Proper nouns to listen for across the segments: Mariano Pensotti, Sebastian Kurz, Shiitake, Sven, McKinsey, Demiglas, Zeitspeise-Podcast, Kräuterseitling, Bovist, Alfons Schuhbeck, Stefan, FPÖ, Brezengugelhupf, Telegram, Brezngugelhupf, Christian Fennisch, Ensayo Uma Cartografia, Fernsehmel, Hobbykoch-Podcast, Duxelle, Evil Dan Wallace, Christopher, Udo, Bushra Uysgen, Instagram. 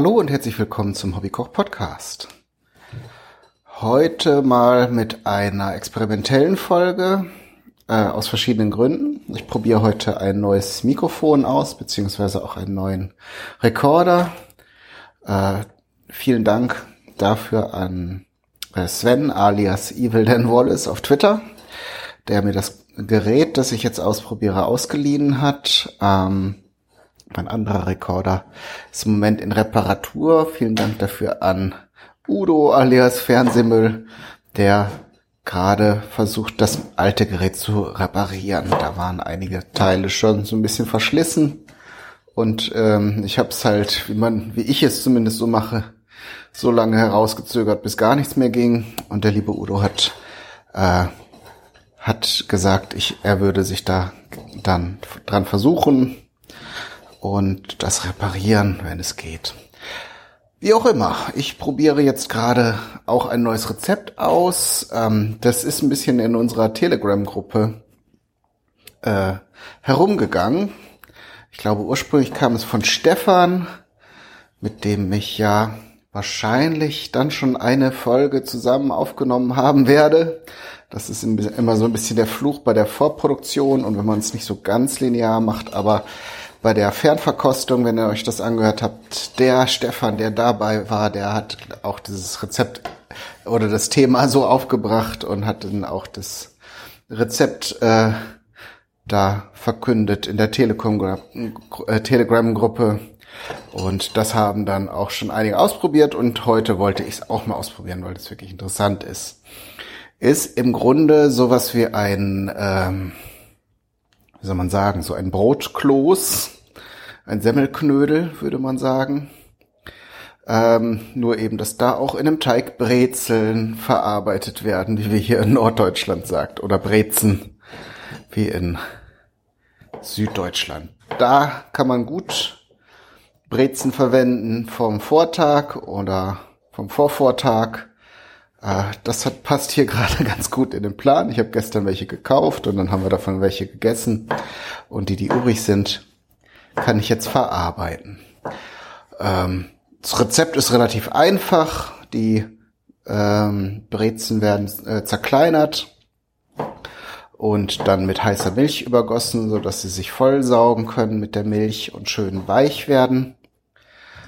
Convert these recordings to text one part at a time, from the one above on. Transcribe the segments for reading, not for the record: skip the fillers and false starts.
Hallo und herzlich willkommen zum Hobbykoch-Podcast. Heute mal mit einer experimentellen Folge aus verschiedenen Gründen. Ich probiere heute ein neues Mikrofon aus, beziehungsweise auch einen neuen Rekorder. Vielen Dank dafür an Sven alias Evil Dan Wallace auf Twitter, der mir das Gerät, das ich jetzt ausprobiere, ausgeliehen hat. Mein anderer Rekorder ist im Moment in Reparatur. Vielen Dank dafür an Udo alias Fernsehmel, der gerade versucht, das alte Gerät zu reparieren. Da waren einige Teile schon so ein bisschen verschlissen. Und ich habe es halt, wie ich es zumindest so mache, so lange herausgezögert, bis gar nichts mehr ging. Und der liebe Udo hat gesagt, er würde sich da dann dran versuchen und das reparieren, wenn es geht. Wie auch immer, ich probiere jetzt gerade auch ein neues Rezept aus. Das ist ein bisschen in unserer Telegram-Gruppe herumgegangen. Ich glaube, ursprünglich kam es von Stefan, mit dem ich ja wahrscheinlich dann schon eine Folge zusammen aufgenommen haben werde. Das ist immer so ein bisschen der Fluch bei der Vorproduktion und wenn man es nicht so ganz linear macht, aber bei der Fernverkostung, wenn ihr euch das angehört habt, der Stefan, der dabei war, der hat auch dieses Rezept oder das Thema so aufgebracht und hat dann auch das Rezept da verkündet in der Telegram-Gruppe. Und das haben dann auch schon einige ausprobiert und heute wollte ich es auch mal ausprobieren, weil das wirklich interessant ist. Ist im Grunde sowas wie ein, so ein Brotkloß, ein Semmelknödel, würde man sagen. Nur eben, dass da auch in einem Teig Brezeln verarbeitet werden, wie wir hier in Norddeutschland sagt, oder Brezen, wie in Süddeutschland. Da kann man gut Brezen verwenden vom Vortag oder vom Vorvortag. Das passt hier gerade ganz gut in den Plan. Ich habe gestern welche gekauft und dann haben wir davon welche gegessen. Und die übrig sind, kann ich jetzt verarbeiten. Das Rezept ist relativ einfach. Die Brezen werden zerkleinert und dann mit heißer Milch übergossen, sodass sie sich vollsaugen können mit der Milch und schön weich werden.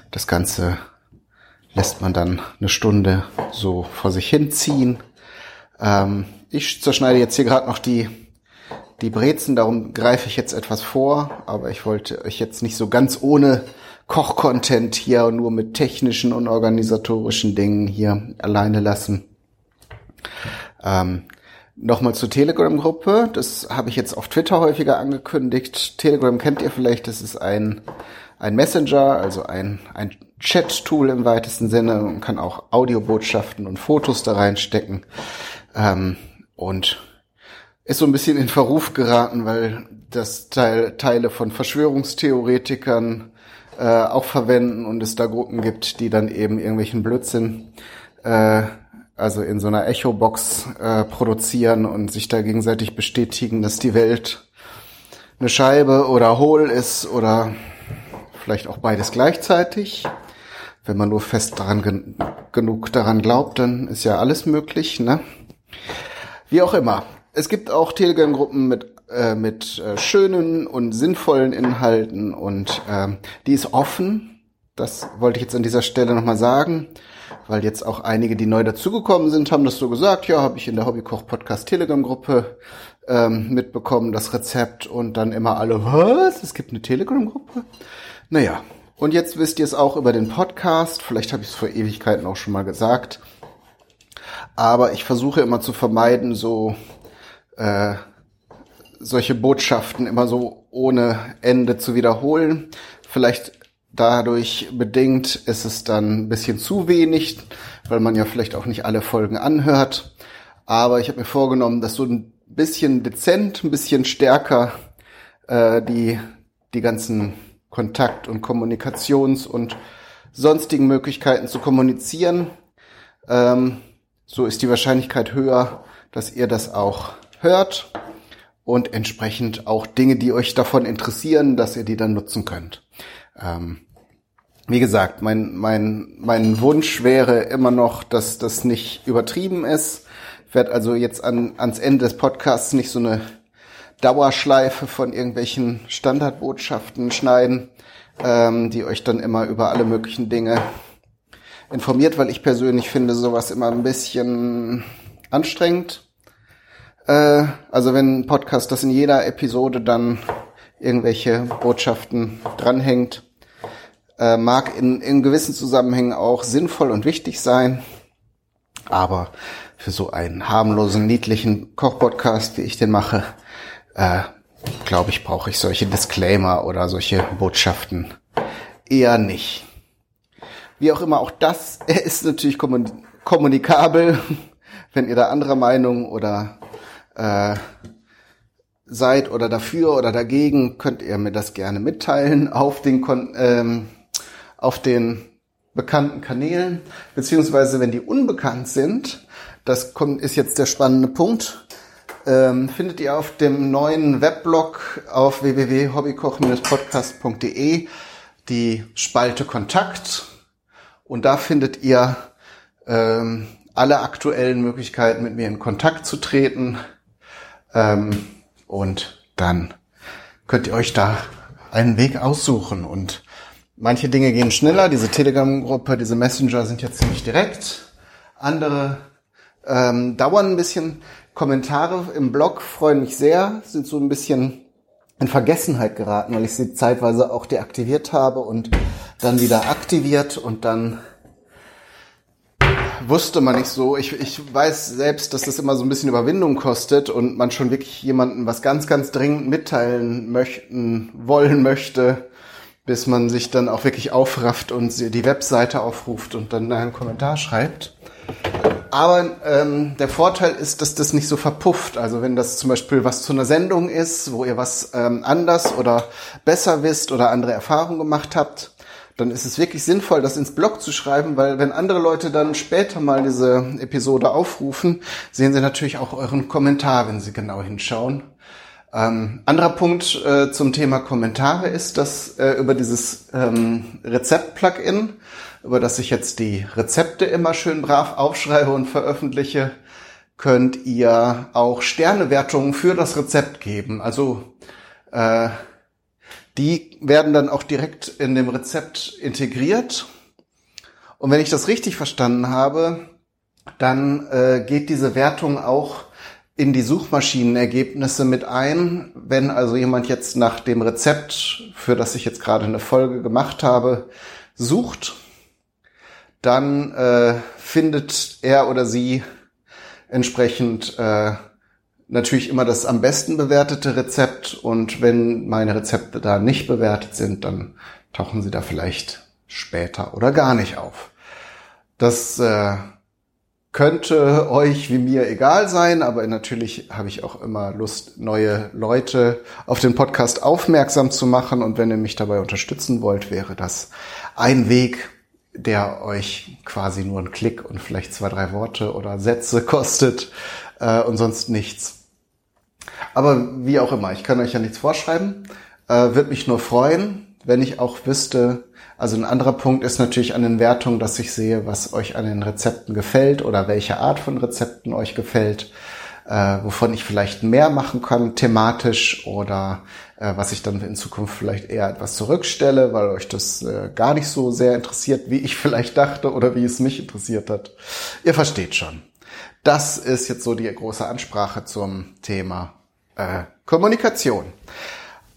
Das Ganze lässt man dann eine Stunde so vor sich hinziehen. Ich zerschneide jetzt hier gerade noch die Brezen, darum greife ich jetzt etwas vor, aber ich wollte euch jetzt nicht so ganz ohne Koch-Content hier und nur mit technischen und organisatorischen Dingen hier alleine lassen. Nochmal zur Telegram-Gruppe, das habe ich jetzt auf Twitter häufiger angekündigt. Telegram kennt ihr vielleicht, das ist ein Messenger, also ein Chat-Tool im weitesten Sinne. Man kann auch Audiobotschaften und Fotos da reinstecken und ist so ein bisschen in Verruf geraten, weil das Teile von Verschwörungstheoretikern auch verwenden und es da Gruppen gibt, die dann eben irgendwelchen Blödsinn also in so einer Echo-Box produzieren und sich da gegenseitig bestätigen, dass die Welt eine Scheibe oder hohl ist oder vielleicht auch beides gleichzeitig. Wenn man nur fest daran genug daran glaubt, dann ist ja alles möglich, ne? Wie auch immer. Es gibt auch Telegram-Gruppen mit schönen und sinnvollen Inhalten und die ist offen. Das wollte ich jetzt an dieser Stelle nochmal sagen, weil jetzt auch einige, die neu dazugekommen sind, haben das so gesagt, ja, habe ich in der Hobbykoch-Podcast-Telegram-Gruppe mitbekommen, das Rezept und dann immer alle, was? Es gibt eine Telegram-Gruppe? Naja, und jetzt wisst ihr es auch über den Podcast. Vielleicht habe ich es vor Ewigkeiten auch schon mal gesagt. Aber ich versuche immer zu vermeiden, so solche Botschaften immer so ohne Ende zu wiederholen. Vielleicht dadurch bedingt ist es dann ein bisschen zu wenig, weil man ja vielleicht auch nicht alle Folgen anhört. Aber ich habe mir vorgenommen, dass so ein bisschen dezent, ein bisschen stärker die ganzen Kontakt- und Kommunikations- und sonstigen Möglichkeiten zu kommunizieren. So ist die Wahrscheinlichkeit höher, dass ihr das auch hört und entsprechend auch Dinge, die euch davon interessieren, dass ihr die dann nutzen könnt. Wie gesagt, mein Wunsch wäre immer noch, dass das nicht übertrieben ist. Ich werde also jetzt ans Ende des Podcasts nicht so eine Dauerschleife von irgendwelchen Standardbotschaften schneiden, die euch dann immer über alle möglichen Dinge informiert, weil ich persönlich finde sowas immer ein bisschen anstrengend. Also wenn ein Podcast das in jeder Episode dann irgendwelche Botschaften dranhängt, mag in gewissen Zusammenhängen auch sinnvoll und wichtig sein, aber für so einen harmlosen, niedlichen Koch-Podcast, wie ich den mache, glaube ich, brauche ich solche Disclaimer oder solche Botschaften eher nicht. Wie auch immer, auch das ist natürlich kommunikabel, wenn ihr da anderer Meinung oder seid oder dafür oder dagegen, könnt ihr mir das gerne mitteilen auf den bekannten Kanälen, beziehungsweise wenn die unbekannt sind, das ist jetzt der spannende Punkt, findet ihr auf dem neuen Webblog auf www.hobbykoch-podcast.de die Spalte Kontakt und da findet ihr alle aktuellen Möglichkeiten, mit mir in Kontakt zu treten und dann könnt ihr euch da einen Weg aussuchen und manche Dinge gehen schneller, diese Telegram-Gruppe, diese Messenger sind ja ziemlich direkt. Andere dauern ein bisschen. Kommentare im Blog freuen mich sehr, sind so ein bisschen in Vergessenheit geraten, weil ich sie zeitweise auch deaktiviert habe und dann wieder aktiviert und dann wusste man nicht so. Ich weiß selbst, dass das immer so ein bisschen Überwindung kostet und man schon wirklich jemandem was ganz, ganz dringend mitteilen wollen möchte, bis man sich dann auch wirklich aufrafft und die Webseite aufruft und dann einen Kommentar schreibt. Aber der Vorteil ist, dass das nicht so verpufft. Also wenn das zum Beispiel was zu einer Sendung ist, wo ihr was anders oder besser wisst oder andere Erfahrungen gemacht habt, dann ist es wirklich sinnvoll, das ins Blog zu schreiben, weil wenn andere Leute dann später mal diese Episode aufrufen, sehen sie natürlich auch euren Kommentar, wenn sie genau hinschauen. Anderer Punkt zum Thema Kommentare ist, dass über dieses Rezept-Plugin, über das ich jetzt die Rezepte immer schön brav aufschreibe und veröffentliche, könnt ihr auch Sternewertungen für das Rezept geben. Also die werden dann auch direkt in dem Rezept integriert. Und wenn ich das richtig verstanden habe, dann geht diese Wertung auch in die Suchmaschinenergebnisse mit ein. Wenn also jemand jetzt nach dem Rezept, für das ich jetzt gerade eine Folge gemacht habe, sucht, dann findet er oder sie entsprechend natürlich immer das am besten bewertete Rezept und wenn meine Rezepte da nicht bewertet sind, dann tauchen sie da vielleicht später oder gar nicht auf. Das könnte euch wie mir egal sein, aber natürlich habe ich auch immer Lust, neue Leute auf den Podcast aufmerksam zu machen. Und wenn ihr mich dabei unterstützen wollt, wäre das ein Weg, der euch quasi nur einen Klick und vielleicht 2-3 Worte oder Sätze kostet und sonst nichts. Aber wie auch immer, ich kann euch ja nichts vorschreiben. Würde mich nur freuen, wenn ich auch wüsste. Also ein anderer Punkt ist natürlich an den Wertungen, dass ich sehe, was euch an den Rezepten gefällt oder welche Art von Rezepten euch gefällt, wovon ich vielleicht mehr machen kann thematisch oder was ich dann in Zukunft vielleicht eher etwas zurückstelle, weil euch das gar nicht so sehr interessiert, wie ich vielleicht dachte oder wie es mich interessiert hat. Ihr versteht schon. Das ist jetzt so die große Ansprache zum Thema Kommunikation.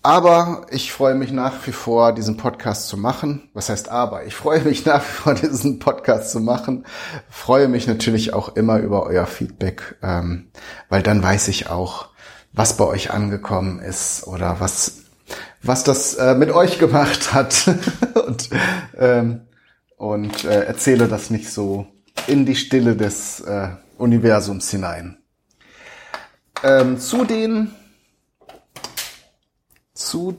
Aber ich freue mich nach wie vor, diesen Podcast zu machen. Was heißt aber? Ich freue mich nach wie vor, diesen Podcast zu machen. Freue mich natürlich auch immer über euer Feedback, weil dann weiß ich auch, was bei euch angekommen ist oder was das mit euch gemacht hat und erzähle das nicht so in die Stille des Universums hinein. Zu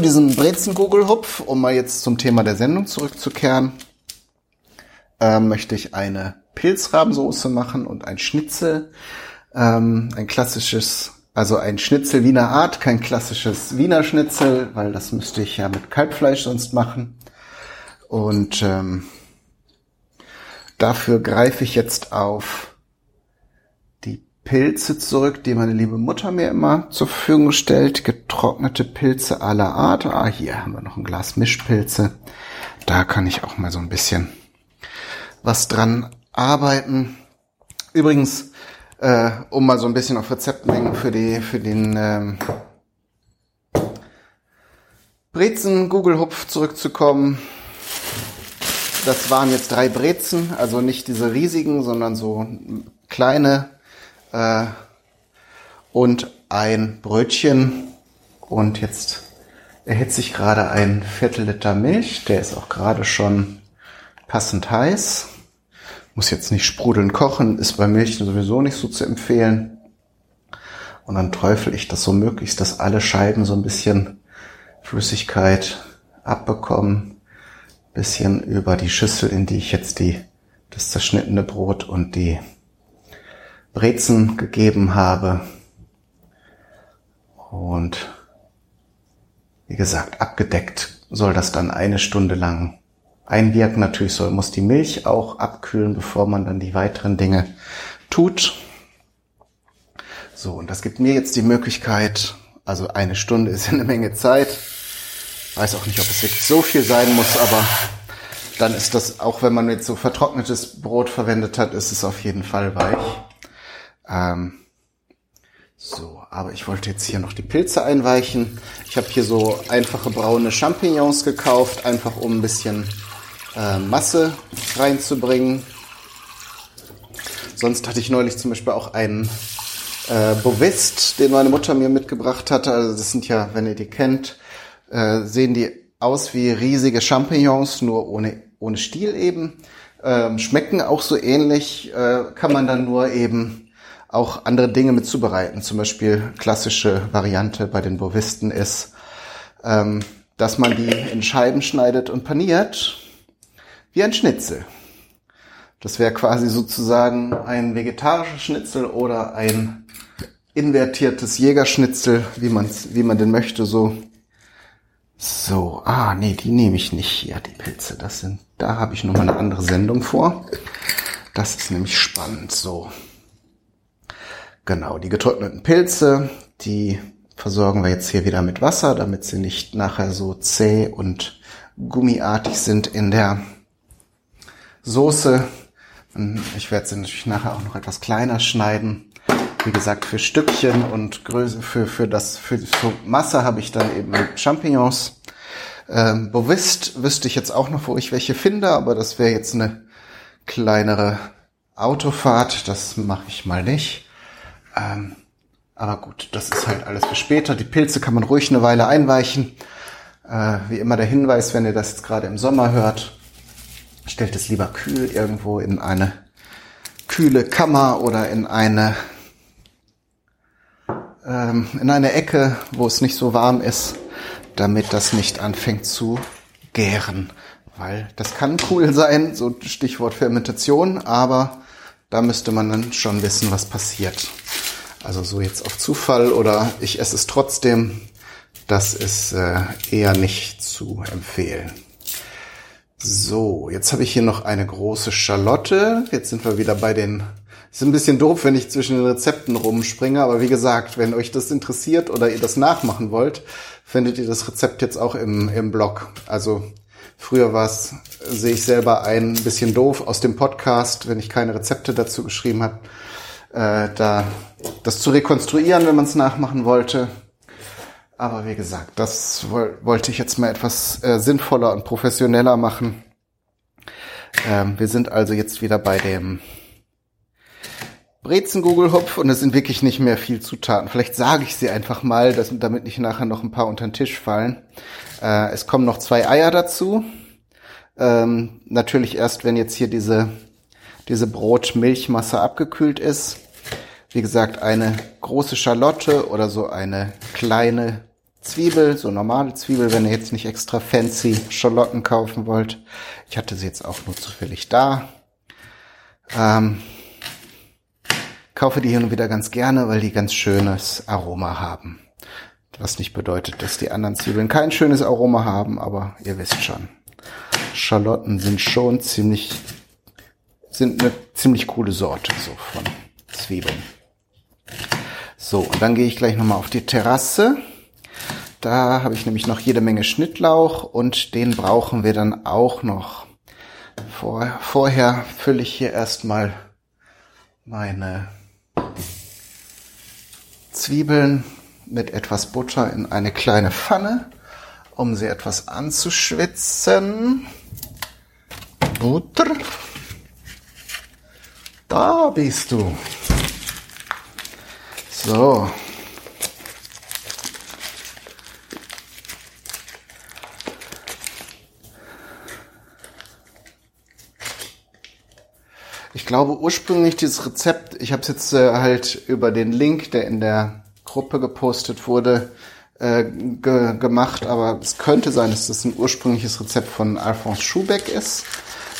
diesem Brezenkugelhupf, um mal jetzt zum Thema der Sendung zurückzukehren, möchte ich eine Pilzrahmsoße machen und ein Schnitzel, ein klassisches Also ein Schnitzel Wiener Art, kein klassisches Wiener Schnitzel, weil das müsste ich ja mit Kalbfleisch sonst machen. Und dafür greife ich jetzt auf die Pilze zurück, die meine liebe Mutter mir immer zur Verfügung stellt. Getrocknete Pilze aller Art. Ah, hier haben wir noch ein Glas Mischpilze. Da kann ich auch mal so ein bisschen was dran arbeiten. Übrigens, um mal so ein bisschen auf Rezeptmengen für den Brezengugelhupf zurückzukommen. Das waren jetzt 3 Brezen, also nicht diese riesigen, sondern so kleine und ein Brötchen. Und jetzt erhitze ich gerade ein Viertel Liter Milch, der ist auch gerade schon passend heiß. Muss jetzt nicht sprudeln kochen, ist bei Milch sowieso nicht so zu empfehlen. Und dann träufel ich das so möglichst, dass alle Scheiben so ein bisschen Flüssigkeit abbekommen. Ein bisschen über die Schüssel, in die ich jetzt das zerschnittene Brot und die Brezen gegeben habe. Und wie gesagt, abgedeckt soll das dann 1 Stunde lang einwirken. Natürlich muss die Milch auch abkühlen, bevor man dann die weiteren Dinge tut. So, und das gibt mir jetzt die Möglichkeit, also 1 Stunde ist eine Menge Zeit. Weiß auch nicht, ob es wirklich so viel sein muss, aber dann ist das, auch wenn man jetzt so vertrocknetes Brot verwendet hat, ist es auf jeden Fall weich. So, aber ich wollte jetzt hier noch die Pilze einweichen. Ich habe hier so einfache braune Champignons gekauft, einfach um ein bisschen Masse reinzubringen. Sonst hatte ich neulich zum Beispiel auch einen Bovist, den meine Mutter mir mitgebracht hatte. Also das sind ja, wenn ihr die kennt, sehen die aus wie riesige Champignons, nur ohne Stiel eben. Schmecken auch so ähnlich, kann man dann nur eben auch andere Dinge mit zubereiten. Zum Beispiel klassische Variante bei den Bovisten ist, dass man die in Scheiben schneidet und paniert, wie ein Schnitzel. Das wäre quasi sozusagen ein vegetarisches Schnitzel oder ein invertiertes Jägerschnitzel, wie man den möchte, so. So, nee, die nehme ich nicht hier, die Pilze. Da habe ich nochmal eine andere Sendung vor. Das ist nämlich spannend, so. Genau, die getrockneten Pilze, die versorgen wir jetzt hier wieder mit Wasser, damit sie nicht nachher so zäh und gummiartig sind in der Soße. Ich werde sie natürlich nachher auch noch etwas kleiner schneiden. Wie gesagt, für Stückchen und Größe, für Masse habe ich dann eben Champignons. Bovist wüsste ich jetzt auch noch, wo ich welche finde, aber das wäre jetzt eine kleinere Autofahrt. Das mache ich mal nicht. Aber gut, das ist halt alles für später. Die Pilze kann man ruhig eine Weile einweichen. Wie immer der Hinweis, wenn ihr das jetzt gerade im Sommer hört, stellt es lieber kühl irgendwo in eine kühle Kammer oder in eine Ecke, wo es nicht so warm ist, damit das nicht anfängt zu gären. Weil das kann cool sein, so Stichwort Fermentation, aber da müsste man dann schon wissen, was passiert. Also so jetzt auf Zufall oder ich esse es trotzdem, das ist eher nicht zu empfehlen. So, jetzt habe ich hier noch eine große Schalotte. Jetzt sind wir wieder bei den... Ist ein bisschen doof, wenn ich zwischen den Rezepten rumspringe, aber wie gesagt, wenn euch das interessiert oder ihr das nachmachen wollt, findet ihr das Rezept jetzt auch im Blog. Also... Früher sehe ich selber ein bisschen doof aus dem Podcast, wenn ich keine Rezepte dazu geschrieben habe, da das zu rekonstruieren, wenn man es nachmachen wollte. Aber wie gesagt, das wollte ich jetzt mal etwas sinnvoller und professioneller machen. Wir sind also jetzt wieder bei dem Brezengugelhupf und es sind wirklich nicht mehr viel Zutaten. Vielleicht sage ich sie einfach mal, damit nicht nachher noch ein paar unter den Tisch fallen. Es kommen noch 2 Eier dazu. Natürlich erst, wenn jetzt hier diese Brot-Milchmasse abgekühlt ist. Wie gesagt, eine große Schalotte oder so eine kleine Zwiebel, so normale Zwiebel, wenn ihr jetzt nicht extra fancy Schalotten kaufen wollt. Ich hatte sie jetzt auch nur zufällig da. kaufe die hin und wieder ganz gerne, weil die ganz schönes Aroma haben. Was nicht bedeutet, dass die anderen Zwiebeln kein schönes Aroma haben, aber ihr wisst schon. Schalotten sind schon sind eine ziemlich coole Sorte so von Zwiebeln. So, und dann gehe ich gleich nochmal auf die Terrasse. Da habe ich nämlich noch jede Menge Schnittlauch und den brauchen wir dann auch noch. Vorher fülle ich hier erstmal meine Zwiebeln mit etwas Butter in eine kleine Pfanne, um sie etwas anzuschwitzen. Butter. Da bist du. So. Ich glaube ursprünglich dieses Rezept, ich habe es jetzt halt über den Link, der in der Gruppe gepostet wurde, gemacht, aber es könnte sein, dass das ein ursprüngliches Rezept von Alfons Schuhbeck ist.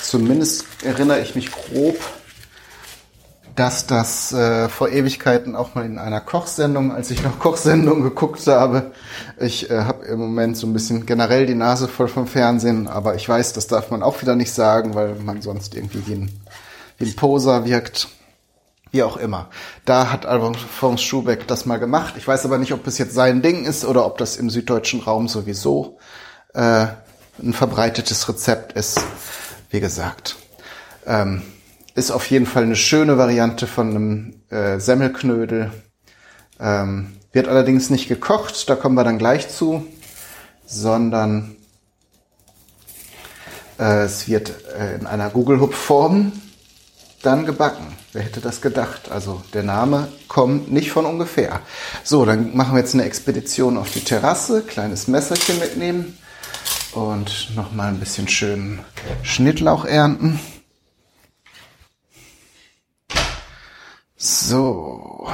Zumindest erinnere ich mich grob, dass das vor Ewigkeiten auch mal in einer Kochsendung, als ich noch Kochsendungen geguckt habe, ich habe im Moment so ein bisschen generell die Nase voll vom Fernsehen, aber ich weiß, das darf man auch wieder nicht sagen, weil man sonst irgendwie wie ein Poser wirkt, wie auch immer. Da hat Alfons Schuhbeck das mal gemacht. Ich weiß aber nicht, ob das jetzt sein Ding ist oder ob das im süddeutschen Raum sowieso ein verbreitetes Rezept ist. Wie gesagt, ist auf jeden Fall eine schöne Variante von einem Semmelknödel. Wird allerdings nicht gekocht, da kommen wir dann gleich zu, sondern es wird in einer Gugelhupf-Form dann gebacken. Wer hätte das gedacht? Also der Name kommt nicht von ungefähr. So, dann machen wir jetzt eine Expedition auf die Terrasse. Kleines Messerchen mitnehmen und nochmal ein bisschen schön Schnittlauch ernten. So.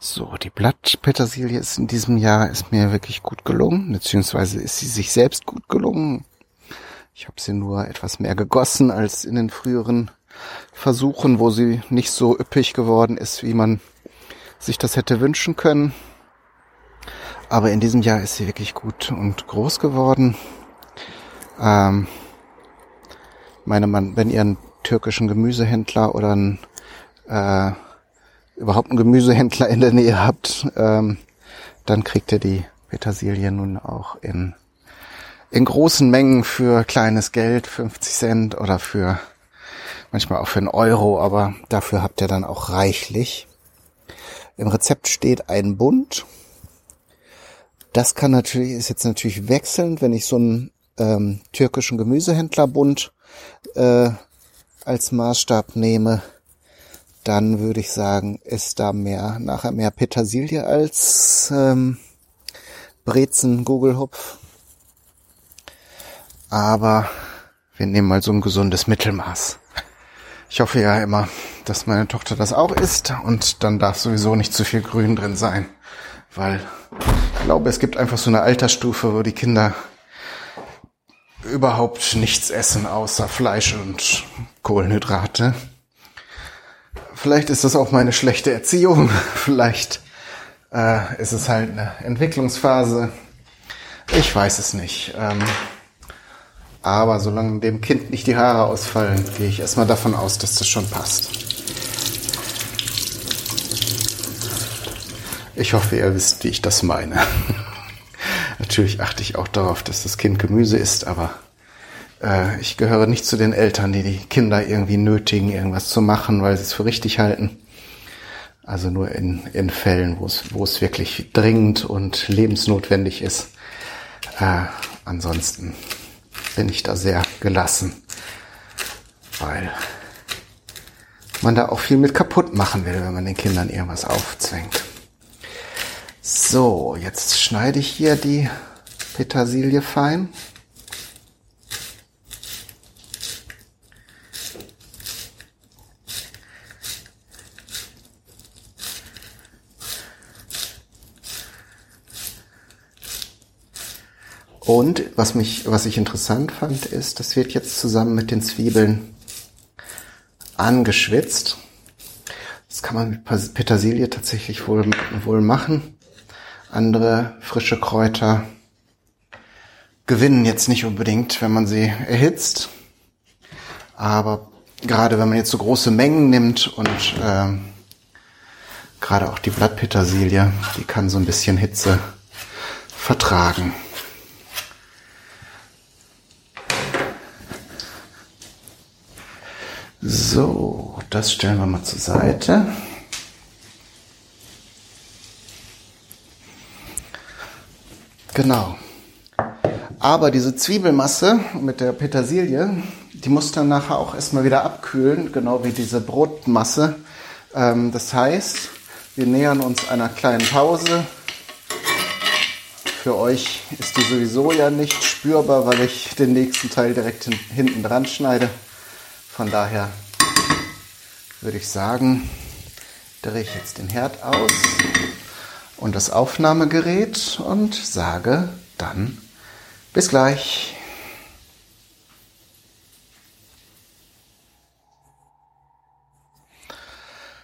So, die Blattpetersilie ist in diesem Jahr mir wirklich gut gelungen, beziehungsweise ist sie sich selbst gut gelungen. Ich habe sie nur etwas mehr gegossen als in den früheren Versuchen, wo sie nicht so üppig geworden ist, wie man sich das hätte wünschen können. Aber in diesem Jahr ist sie wirklich gut und groß geworden. Wenn ihr einen türkischen Gemüsehändler oder überhaupt einen Gemüsehändler in der Nähe habt, dann kriegt ihr die Petersilie nun auch in großen Mengen für kleines Geld, 50 Cent oder für manchmal auch für einen Euro, aber dafür habt ihr dann auch reichlich. Im Rezept steht ein Bund. Das ist jetzt natürlich wechselnd, wenn ich so einen türkischen Gemüsehändlerbund als Maßstab nehme. Dann würde ich sagen, ist da nachher mehr Petersilie als Brezen-Gugelhupf. Aber wir nehmen mal so ein gesundes Mittelmaß. Ich hoffe ja immer, dass meine Tochter das auch isst und dann darf sowieso nicht zu viel Grün drin sein. Weil ich glaube, es gibt einfach so eine Altersstufe, wo die Kinder überhaupt nichts essen außer Fleisch und Kohlenhydrate. Vielleicht ist das auch meine schlechte Erziehung, vielleicht ist es halt eine Entwicklungsphase, ich weiß es nicht. Aber solange dem Kind nicht die Haare ausfallen, gehe ich erstmal davon aus, dass das schon passt. Ich hoffe, ihr wisst, wie ich das meine. Natürlich achte ich auch darauf, dass das Kind Gemüse isst, aber ich gehöre nicht zu den Eltern, die Kinder irgendwie nötigen, irgendwas zu machen, weil sie es für richtig halten. Also nur in Fällen, wo es wirklich dringend und lebensnotwendig ist. Ansonsten bin ich da sehr gelassen, weil man da auch viel mit kaputt machen will, wenn man den Kindern irgendwas aufzwingt. So, jetzt schneide ich hier die Petersilie fein. Und was ich interessant fand, ist, das wird jetzt zusammen mit den Zwiebeln angeschwitzt. Das kann man mit Petersilie tatsächlich wohl machen. Andere frische Kräuter gewinnen jetzt nicht unbedingt, wenn man sie erhitzt. Aber gerade wenn man jetzt so große Mengen nimmt und gerade auch die Blattpetersilie, die kann so ein bisschen Hitze vertragen. So, das stellen wir mal zur Seite. Genau. Aber diese Zwiebelmasse mit der Petersilie, die muss dann nachher auch erstmal wieder abkühlen, genau wie diese Brotmasse. Das heißt, wir nähern uns einer kleinen Pause. Für euch ist die sowieso ja nicht spürbar, weil ich den nächsten Teil direkt hinten dran schneide. Von daher würde ich sagen, drehe ich jetzt den Herd aus und das Aufnahmegerät und sage dann bis gleich.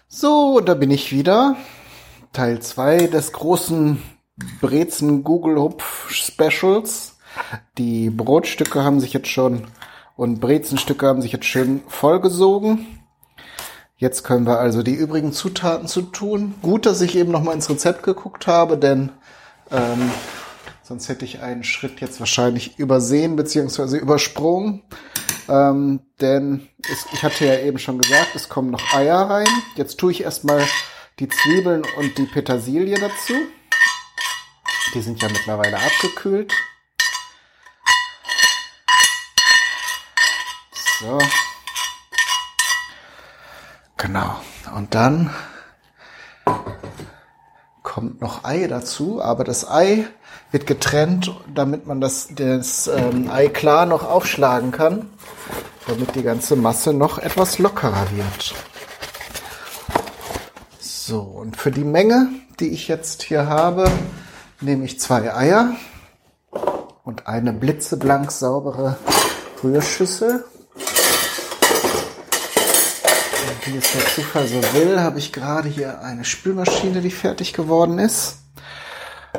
So, da bin ich wieder. Teil 2 des großen Brezngugelhupf-Specials. Die Brotstücke haben sich jetzt schon... Und Brezenstücke haben sich jetzt schön vollgesogen. Jetzt können wir also die übrigen Zutaten tun. Gut, dass ich eben nochmal ins Rezept geguckt habe, denn sonst hätte ich einen Schritt jetzt wahrscheinlich übersehen bzw. übersprungen. Denn ich hatte ja eben schon gesagt, es kommen noch Eier rein. Jetzt tue ich erstmal die Zwiebeln und die Petersilie dazu. Die sind ja mittlerweile abgekühlt. So. Genau. Und dann kommt noch Ei dazu, aber das Ei wird getrennt, damit man das Ei klar noch aufschlagen kann, damit die ganze Masse noch etwas lockerer wird. So, und für die Menge, die ich jetzt hier habe, nehme ich 2 Eier und eine blitzeblank saubere Rührschüssel. Wie es der Zufall so will, habe ich gerade hier eine Spülmaschine, die fertig geworden ist,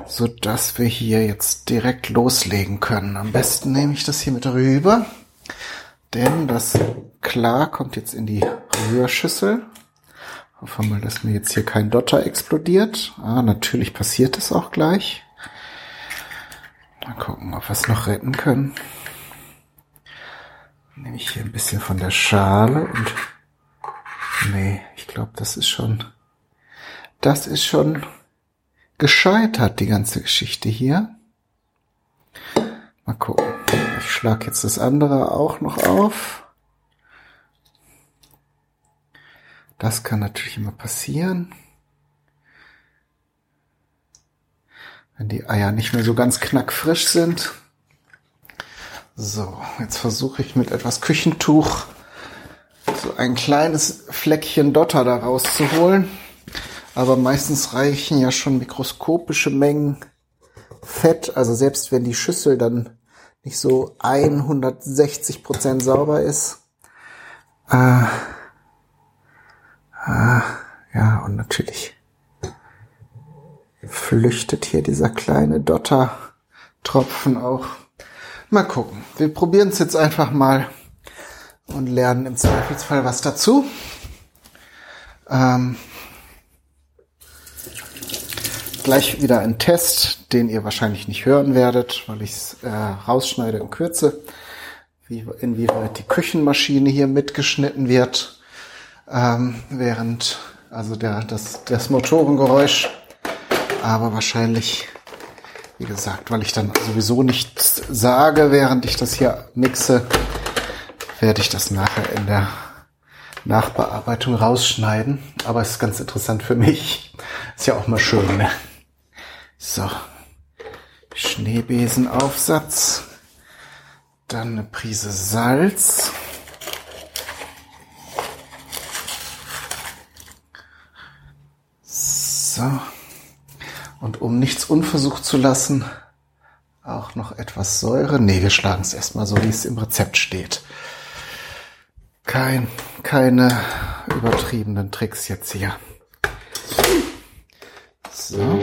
sodass wir hier jetzt direkt loslegen können. Am besten nehme ich das hier mit rüber, denn das klar kommt jetzt in die Rührschüssel. Hoffen wir mal, dass mir jetzt hier kein Dotter explodiert. Ah, natürlich passiert es auch gleich. Mal gucken, ob wir es noch retten können. Dann nehme ich hier ein bisschen von der Schale und... Nee, ich glaube, das ist schon gescheitert, die ganze Geschichte hier. Mal gucken. Ich schlage jetzt das andere auch noch auf. Das kann natürlich immer passieren. Wenn die Eier nicht mehr so ganz knackfrisch sind. So, jetzt versuche ich mit etwas Küchentuch so ein kleines Fleckchen Dotter da rauszuholen. Aber meistens reichen ja schon mikroskopische Mengen Fett. Also selbst wenn die Schüssel dann nicht so 160% sauber ist. Ja, und natürlich flüchtet hier dieser kleine Dotter-Tropfen auch. Mal gucken. Wir probieren es jetzt einfach mal. Und lernen im Zweifelsfall was dazu. Gleich wieder ein Test, den ihr wahrscheinlich nicht hören werdet, weil ich es rausschneide in Kürze, inwieweit die Küchenmaschine hier mitgeschnitten wird, während Also das Motorengeräusch. Aber wahrscheinlich, wie gesagt, weil ich dann sowieso nichts sage, während ich das hier mixe, werde ich das nachher in der Nachbearbeitung rausschneiden. Aber es ist ganz interessant für mich. Ist ja auch mal schön, ne? So. Schneebesenaufsatz. Dann eine Prise Salz. So. Und um nichts unversucht zu lassen, auch noch etwas Säure. Nee, wir schlagen es erstmal so, wie es im Rezept steht. Keine übertriebenen Tricks jetzt hier. So.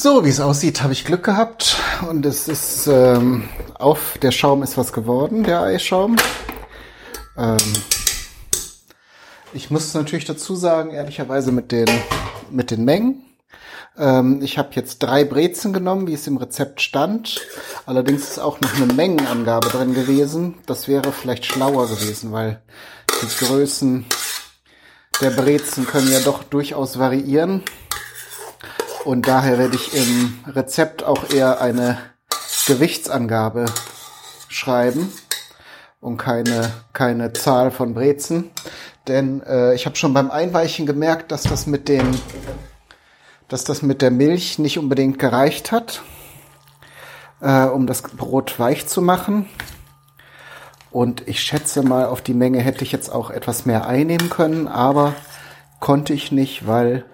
So, wie es aussieht, habe ich Glück gehabt und es ist, auf der Schaum ist was geworden, der Eischaum. Ich muss natürlich dazu sagen, ehrlicherweise mit den Mengen. Ich habe jetzt 3 Brezen genommen, wie es im Rezept stand. Allerdings ist auch noch eine Mengenangabe drin gewesen. Das wäre vielleicht schlauer gewesen, weil die Größen der Brezen können ja doch durchaus variieren. Und daher werde ich im Rezept auch eher eine Gewichtsangabe schreiben und keine Zahl von Brezen. Denn ich habe schon beim Einweichen gemerkt, dass das mit der Milch nicht unbedingt gereicht hat, um das Brot weich zu machen. Und ich schätze mal, auf die Menge hätte ich jetzt auch etwas mehr einnehmen können, aber konnte ich nicht, weil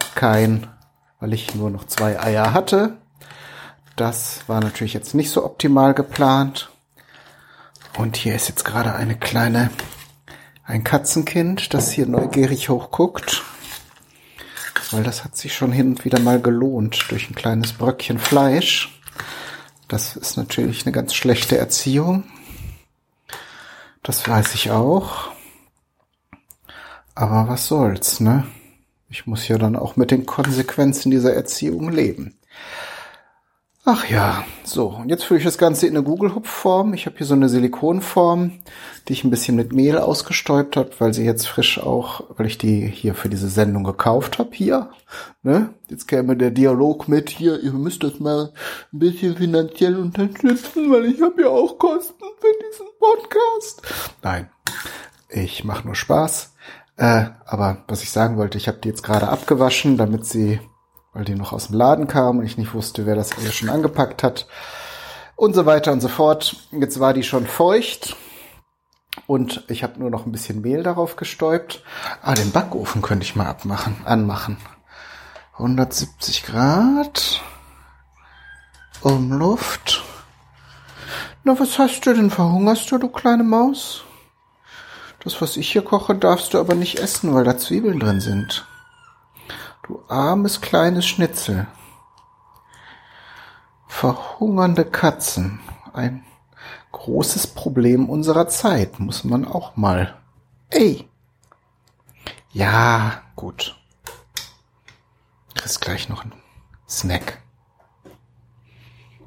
ich nur noch 2 Eier hatte. Das war natürlich jetzt nicht so optimal geplant. Und hier ist jetzt gerade ein Katzenkind, das hier neugierig hochguckt. Weil das hat sich schon hin und wieder mal gelohnt durch ein kleines Bröckchen Fleisch. Das ist natürlich eine ganz schlechte Erziehung. Das weiß ich auch. Aber was soll's, ne? Ich muss ja dann auch mit den Konsequenzen dieser Erziehung leben. Ach ja, so. Und jetzt fülle ich das Ganze in eine Gugelhupfform. Ich habe hier so eine Silikonform, die ich ein bisschen mit Mehl ausgestäubt habe, weil ich die hier für diese Sendung gekauft habe. Hier, ne? Jetzt käme der Dialog mit hier, ihr müsst das mal ein bisschen finanziell unterstützen, weil ich habe ja auch Kosten für diesen Podcast. Nein, ich mache nur Spaß. Aber was ich sagen wollte, ich habe die jetzt gerade abgewaschen, weil die noch aus dem Laden kam und ich nicht wusste, wer das alles schon angepackt hat und so weiter und so fort. Jetzt war die schon feucht und ich habe nur noch ein bisschen Mehl darauf gestäubt. Den Backofen könnte ich mal anmachen. 170 Grad, Umluft. Na, was hast du denn? Verhungerst du, kleine Maus? Das, was ich hier koche, darfst du aber nicht essen, weil da Zwiebeln drin sind. Du armes kleines Schnitzel. Verhungernde Katzen. Ein großes Problem unserer Zeit, muss man auch mal. Ey! Ja, gut. Kriegst gleich noch einen Snack.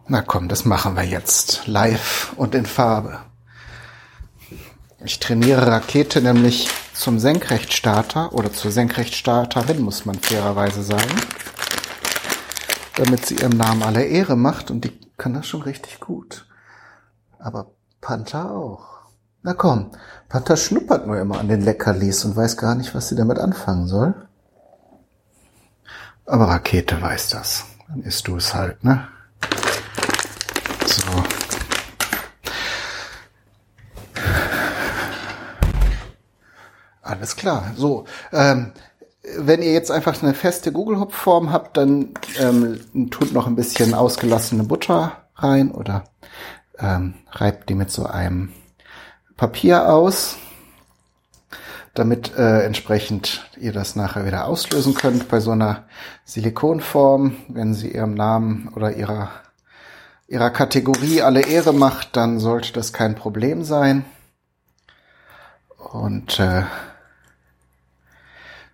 Na komm, das machen wir jetzt. Live und in Farbe. Ich trainiere Rakete nämlich zum Senkrechtstarter oder zur Senkrechtstarterin, muss man fairerweise sagen, damit sie ihrem Namen alle Ehre macht und die kann das schon richtig gut. Aber Panther auch. Na komm, Panther schnuppert nur immer an den Leckerlis und weiß gar nicht, was sie damit anfangen soll. Aber Rakete weiß das. Dann isst du es halt, ne? So. Alles klar. So, wenn ihr jetzt einfach eine feste Gugelhupfform habt, dann tut noch ein bisschen ausgelassene Butter rein oder reibt die mit so einem Papier aus, damit entsprechend ihr das nachher wieder auslösen könnt bei so einer Silikonform. Wenn sie ihrem Namen oder ihrer Kategorie alle Ehre macht, dann sollte das kein Problem sein. Und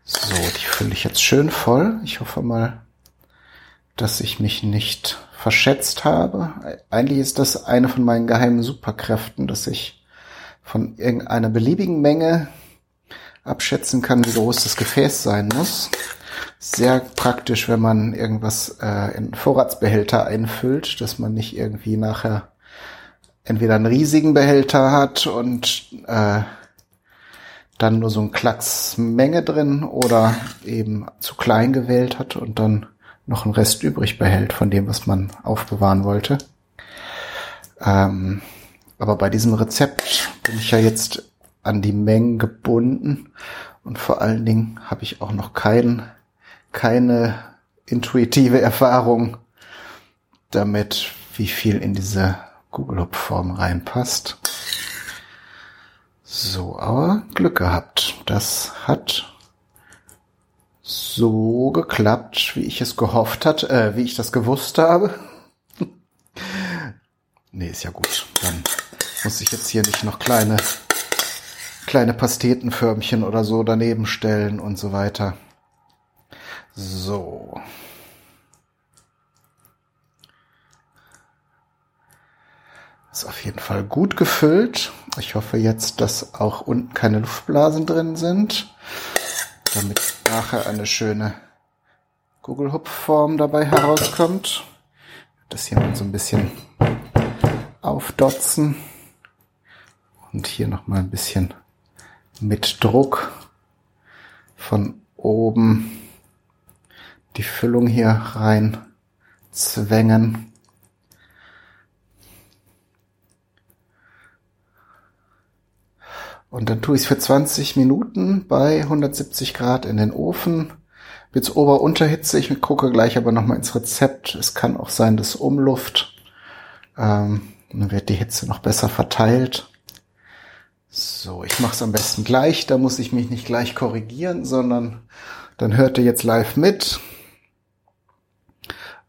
so, die fülle ich jetzt schön voll. Ich hoffe mal, dass ich mich nicht verschätzt habe. Eigentlich ist das eine von meinen geheimen Superkräften, dass ich von irgendeiner beliebigen Menge abschätzen kann, wie groß das Gefäß sein muss. Sehr praktisch, wenn man irgendwas in Vorratsbehälter einfüllt, dass man nicht irgendwie nachher entweder einen riesigen Behälter hat und dann nur so ein Klacks Menge drin oder eben zu klein gewählt hat und dann noch einen Rest übrig behält von dem, was man aufbewahren wollte. Aber bei diesem Rezept bin ich ja jetzt an die Mengen gebunden und vor allen Dingen habe ich auch noch keine intuitive Erfahrung damit, wie viel in diese Gugelhupfform reinpasst. So, aber Glück gehabt. Das hat so geklappt, wie ich es gehofft hatte, wie ich das gewusst habe. Nee, ist ja gut. Dann muss ich jetzt hier nicht noch kleine Pastetenförmchen oder so daneben stellen und so weiter. So. Ist auf jeden Fall gut gefüllt. Ich hoffe jetzt, dass auch unten keine Luftblasen drin sind, damit nachher eine schöne Gugelhupfform dabei herauskommt. Das hier mal so ein bisschen aufdotzen und hier nochmal ein bisschen mit Druck von oben die Füllung hier rein zwängen. Und dann tue ich es für 20 Minuten bei 170 Grad in den Ofen. Jetzt Ober-Unterhitze, ich gucke gleich aber nochmal ins Rezept. Es kann auch sein, dass Umluft. Dann wird die Hitze noch besser verteilt. So, ich mache es am besten gleich. Da muss ich mich nicht gleich korrigieren, sondern dann hört ihr jetzt live mit.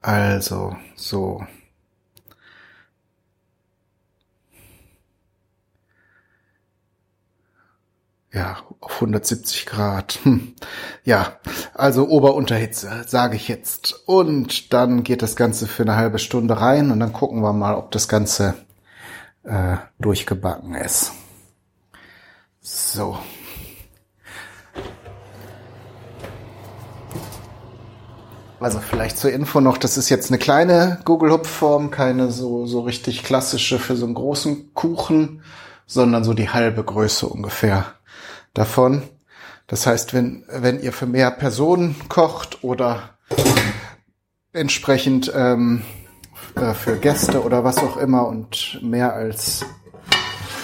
Also, so. Ja, auf 170 Grad. Ja, also Ober-Unterhitze, sage ich jetzt. Und dann geht das Ganze für eine halbe Stunde rein und dann gucken wir mal, ob das Ganze durchgebacken ist. So. Also vielleicht zur Info noch, das ist jetzt eine kleine Gugelhupfform, keine so richtig klassische für so einen großen Kuchen, sondern so die halbe Größe ungefähr davon. Das heißt, wenn ihr für mehr Personen kocht oder entsprechend für Gäste oder was auch immer und mehr als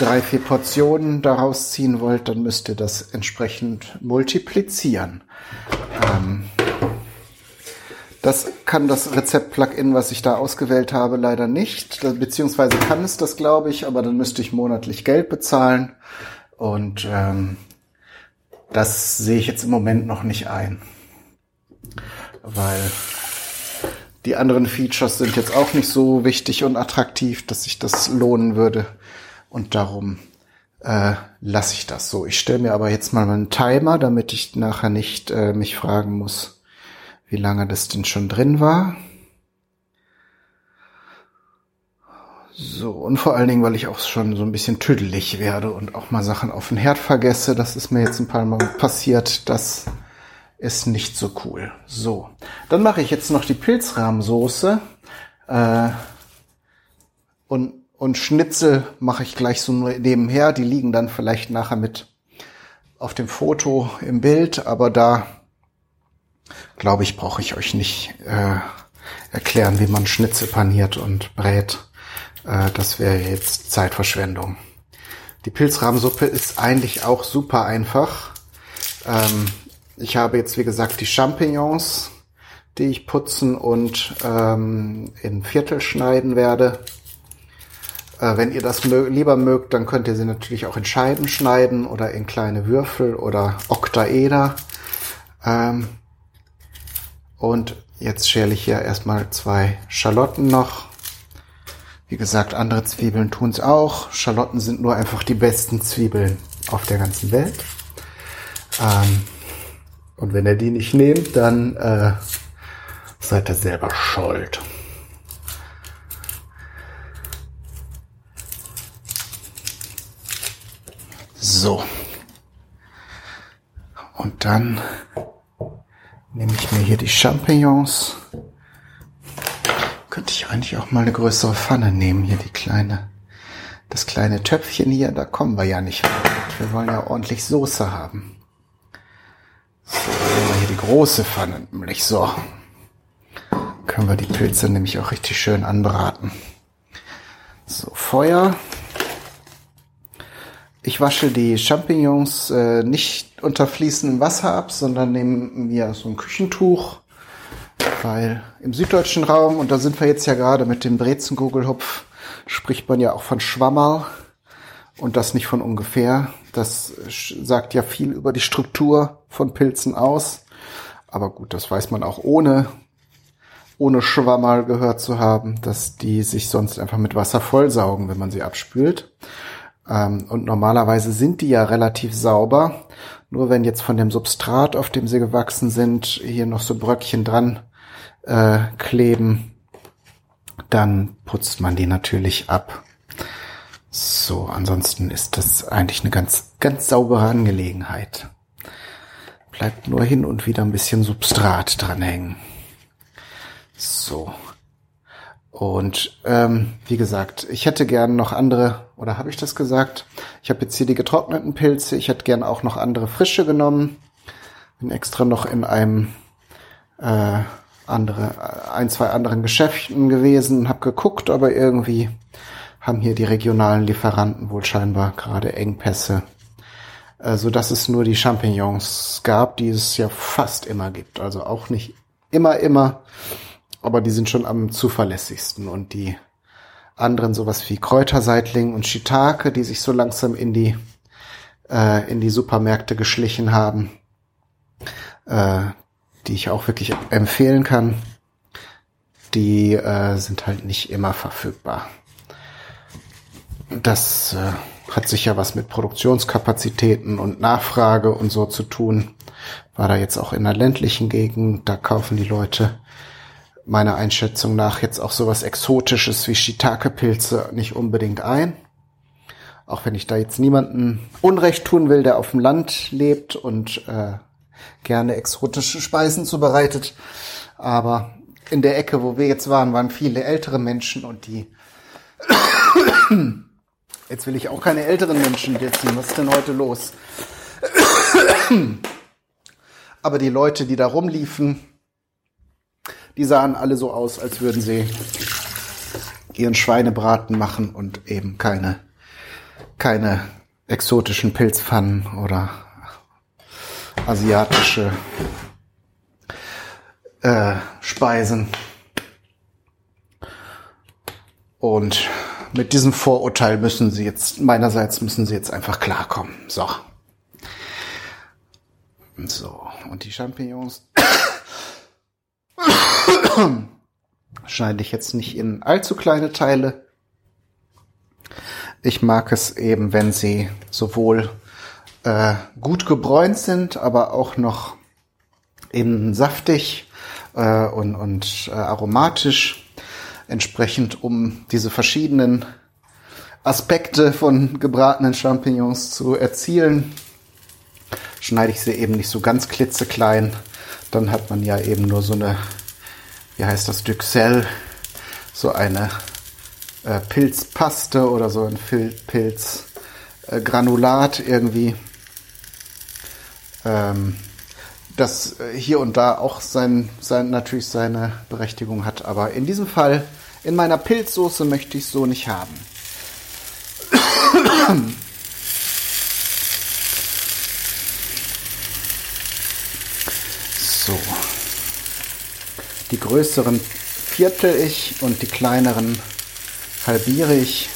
3-4 Portionen daraus ziehen wollt, dann müsst ihr das entsprechend multiplizieren. Das kann das Rezept-Plugin, was ich da ausgewählt habe, leider nicht. Beziehungsweise kann es das, glaube ich, aber dann müsste ich monatlich Geld bezahlen. Und das sehe ich jetzt im Moment noch nicht ein. Weil die anderen Features sind jetzt auch nicht so wichtig und attraktiv, dass sich das lohnen würde. Und darum lasse ich das so. Ich stelle mir aber jetzt mal einen Timer, damit ich nachher nicht mich fragen muss, wie lange das denn schon drin war. So, und vor allen Dingen, weil ich auch schon so ein bisschen tüdelig werde und auch mal Sachen auf den Herd vergesse. Das ist mir jetzt ein paar Mal passiert. Das ist nicht so cool. So, dann mache ich jetzt noch die Pilzrahmsoße. Und Schnitzel mache ich gleich so nebenher. Die liegen dann vielleicht nachher mit auf dem Foto im Bild, aber da glaube ich, brauche ich euch nicht erklären, wie man Schnitzel paniert und brät. Das wäre jetzt Zeitverschwendung. Die Pilzrahmsuppe ist eigentlich auch super einfach. Ich habe jetzt, wie gesagt, die Champignons, die ich putzen und in Viertel schneiden werde. Wenn ihr das lieber mögt, dann könnt ihr sie natürlich auch in Scheiben schneiden oder in kleine Würfel oder Oktaeder. Und jetzt schäle ich hier erstmal 2 Schalotten noch. Wie gesagt, andere Zwiebeln tun es auch. Schalotten sind nur einfach die besten Zwiebeln auf der ganzen Welt. Und wenn ihr die nicht nehmt, dann seid ihr selber schuld. So. Und dann nehme ich mir hier die Champignons. Könnte ich eigentlich auch mal eine größere Pfanne nehmen. Hier das kleine Töpfchen hier, da kommen wir ja nicht weit. Wir wollen ja ordentlich Soße haben. So, nehmen wir hier die große Pfanne nämlich so. Können wir die Pilze nämlich auch richtig schön anbraten. So, Feuer. Ich wasche die Champignons nicht unter fließendem Wasser ab, sondern nehme mir so ein Küchentuch, weil im süddeutschen Raum, und da sind wir jetzt ja gerade mit dem Brezengugelhupf, spricht man ja auch von Schwammerl und das nicht von ungefähr. Das sagt ja viel über die Struktur von Pilzen aus. Aber gut, das weiß man auch ohne Schwammerl gehört zu haben, dass die sich sonst einfach mit Wasser vollsaugen, wenn man sie abspült. Und normalerweise sind die ja relativ sauber. Nur wenn jetzt von dem Substrat, auf dem sie gewachsen sind, hier noch so Bröckchen dran kleben, dann putzt man die natürlich ab. So, ansonsten ist das eigentlich eine ganz, ganz saubere Angelegenheit. Bleibt nur hin und wieder ein bisschen Substrat dranhängen. So. Und wie gesagt, ich hätte gern noch andere, oder habe ich das gesagt? Ich habe jetzt hier die getrockneten Pilze, ich hätte gern auch noch andere frische genommen. Bin extra noch in einem ein, zwei anderen Geschäften gewesen und habe geguckt, aber irgendwie haben hier die regionalen Lieferanten wohl scheinbar gerade Engpässe, sodass es nur die Champignons gab, die es ja fast immer gibt. Also auch nicht immer. Aber die sind schon am zuverlässigsten. Und die anderen, sowas wie Kräuterseitling und Shiitake, die sich so langsam in die Supermärkte geschlichen haben, die ich auch wirklich empfehlen kann, die sind halt nicht immer verfügbar. Das hat sicher was mit Produktionskapazitäten und Nachfrage und so zu tun. War da jetzt auch in der ländlichen Gegend, da kaufen die Leute meiner Einschätzung nach jetzt auch sowas Exotisches wie Shiitake-Pilze nicht unbedingt ein. Auch wenn ich da jetzt niemanden Unrecht tun will, der auf dem Land lebt und gerne exotische Speisen zubereitet. Aber in der Ecke, wo wir jetzt waren, waren viele ältere Menschen und die... Jetzt will ich auch keine älteren Menschen dissen. Was ist denn heute los? Aber die Leute, die da rumliefen, die sahen alle so aus, als würden sie ihren Schweinebraten machen und eben keine exotischen Pilzpfannen oder asiatische Speisen. Und mit diesem Vorurteil müssen sie jetzt einfach klarkommen. So, und die Champignons schneide ich jetzt nicht in allzu kleine Teile. Ich mag es eben, wenn sie sowohl gut gebräunt sind, aber auch noch eben saftig und aromatisch. Entsprechend, um diese verschiedenen Aspekte von gebratenen Champignons zu erzielen, schneide ich sie eben nicht so ganz klitzeklein. Dann hat man ja eben nur so eine, wie heißt das, Duxelle, so eine Pilzpaste oder so ein Pilzgranulat irgendwie, das hier und da auch natürlich seine Berechtigung hat. Aber in diesem Fall, in meiner Pilzsoße, möchte ich so nicht haben. So. Die größeren viertel ich und die kleineren halbiere ich.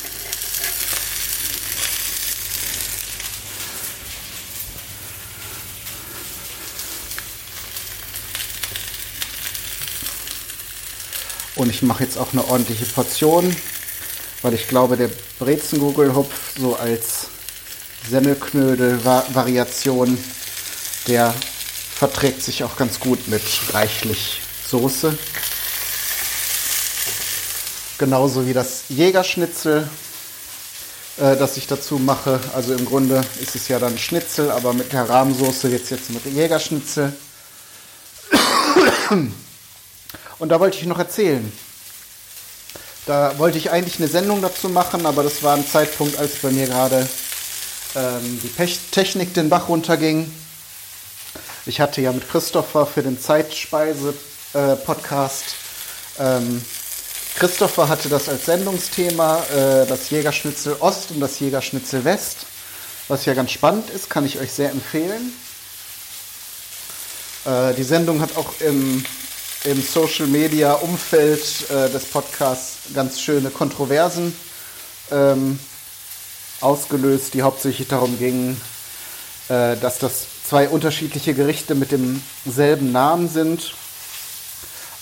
Und ich mache jetzt auch eine ordentliche Portion, weil ich glaube, der Brezengugelhupf so als Semmelknödel-Variation, der verträgt sich auch ganz gut mit reichlich Soße. Genauso wie das Jägerschnitzel, das ich dazu mache. Also im Grunde ist es ja dann Schnitzel, aber mit der Rahmsoße wird es jetzt mit Jägerschnitzel. Und da wollte ich noch erzählen. Da wollte ich eigentlich eine Sendung dazu machen, aber das war ein Zeitpunkt, als bei mir gerade die Technik den Bach runterging. Ich hatte ja mit Christopher für den Zeitspeise-Podcast, Christopher hatte das als Sendungsthema, das Jägerschnitzel Ost und das Jägerschnitzel West, was ja ganz spannend ist, kann ich euch sehr empfehlen. Die Sendung hat auch im Social-Media-Umfeld des Podcasts ganz schöne Kontroversen ausgelöst, die hauptsächlich darum gingen, dass das zwei unterschiedliche Gerichte mit demselben Namen sind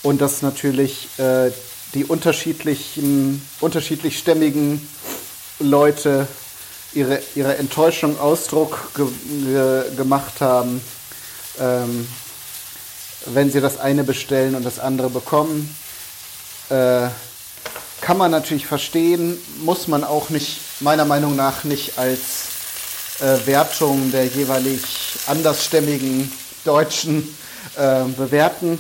und dass natürlich die unterschiedlich stämmigen Leute ihre Enttäuschung Ausdruck gemacht haben, wenn sie das eine bestellen und das andere bekommen. Kann man natürlich verstehen, muss man auch nicht, meiner Meinung nach, nicht als Wertung der jeweilig andersstämmigen Deutschen bewerten.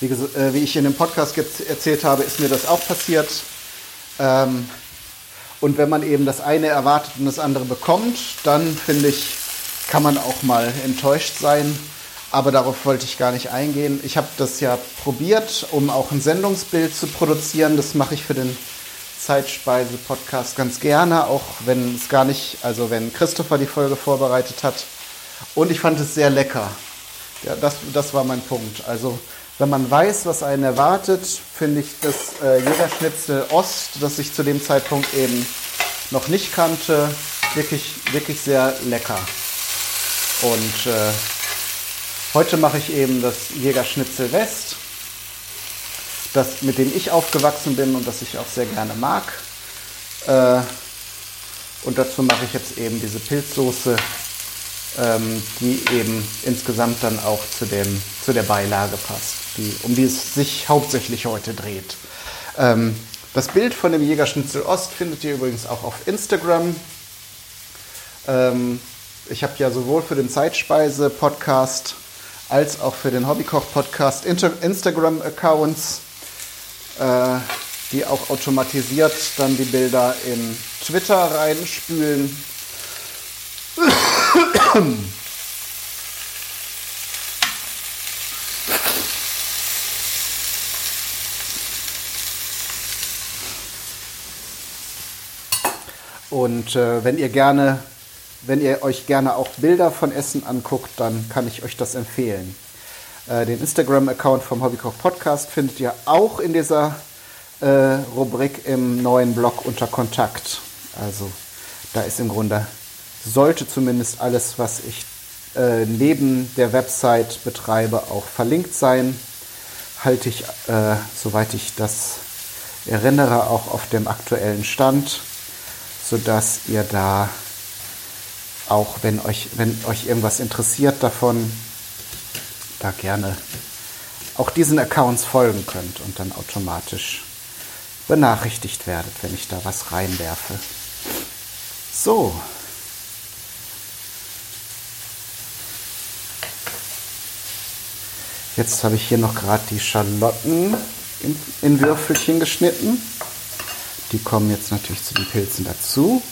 Wie ich in dem Podcast erzählt habe, ist mir das auch passiert. Und wenn man eben das eine erwartet und das andere bekommt, dann, finde ich, kann man auch mal enttäuscht sein. Aber darauf wollte ich gar nicht eingehen. Ich habe das ja probiert, um auch ein Sendungsbild zu produzieren. Das mache ich für den Zeitspeise-Podcast ganz gerne, auch wenn es gar nicht, also wenn Christopher die Folge vorbereitet hat. Und ich fand es sehr lecker. Ja, das war mein Punkt. Also wenn man weiß, was einen erwartet, finde ich, dass jeder Schnitzel Ost, das ich zu dem Zeitpunkt eben noch nicht kannte, wirklich, wirklich sehr lecker. Und heute mache ich eben das Jägerschnitzel West, das, mit dem ich aufgewachsen bin und das ich auch sehr gerne mag. Und dazu mache ich jetzt eben diese Pilzsoße, die eben insgesamt dann auch zu der Beilage passt, um die es sich hauptsächlich heute dreht. Das Bild von dem Jägerschnitzel Ost findet ihr übrigens auch auf Instagram. Ich habe ja sowohl für den Zeitspeise-Podcast als auch für den Hobbykoch-Podcast Instagram-Accounts, die auch automatisiert dann die Bilder in Twitter reinspülen. Und wenn ihr euch gerne auch Bilder von Essen anguckt, dann kann ich euch das empfehlen. Den Instagram-Account vom Hobbykoch-Podcast findet ihr auch in dieser Rubrik im neuen Blog unter Kontakt. Also da ist im Grunde, sollte zumindest alles, was ich neben der Website betreibe, auch verlinkt sein. Halte ich, soweit ich das erinnere, auch auf dem aktuellen Stand, sodass ihr da auch, wenn euch irgendwas interessiert davon, da gerne auch diesen Accounts folgen könnt und dann automatisch benachrichtigt werdet, wenn ich da was reinwerfe. So. Jetzt habe ich hier noch gerade die Schalotten in Würfelchen geschnitten. Die kommen jetzt natürlich zu den Pilzen dazu.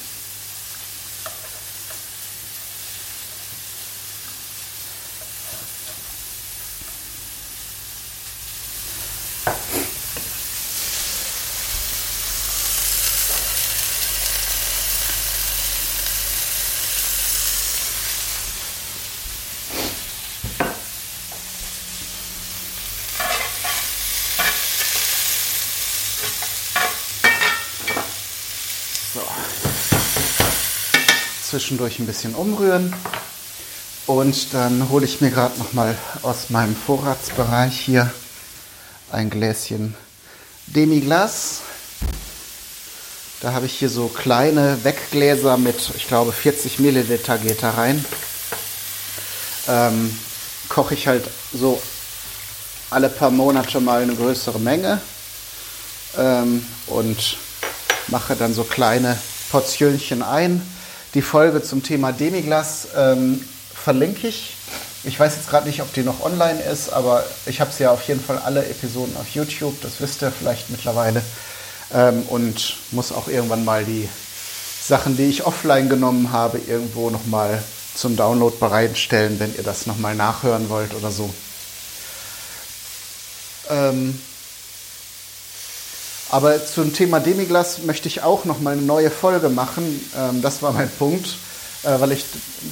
Zwischendurch ein bisschen umrühren und dann hole ich mir gerade noch mal aus meinem Vorratsbereich hier ein Gläschen Demiglas. Da habe ich hier so kleine Weggläser mit, ich glaube 40 Milliliter geht da rein. Koche ich halt so alle paar Monate mal eine größere Menge und mache dann so kleine Portionchen ein. Die Folge zum Thema Demiglas verlinke ich. Ich weiß jetzt gerade nicht, ob die noch online ist, aber ich habe sie ja auf jeden Fall alle Episoden auf YouTube, das wisst ihr vielleicht mittlerweile. Und muss auch irgendwann mal die Sachen, die ich offline genommen habe, irgendwo nochmal zum Download bereitstellen, wenn ihr das nochmal nachhören wollt oder so. Aber zum Thema Demiglas möchte ich auch noch mal eine neue Folge machen. Das war mein Punkt, weil ich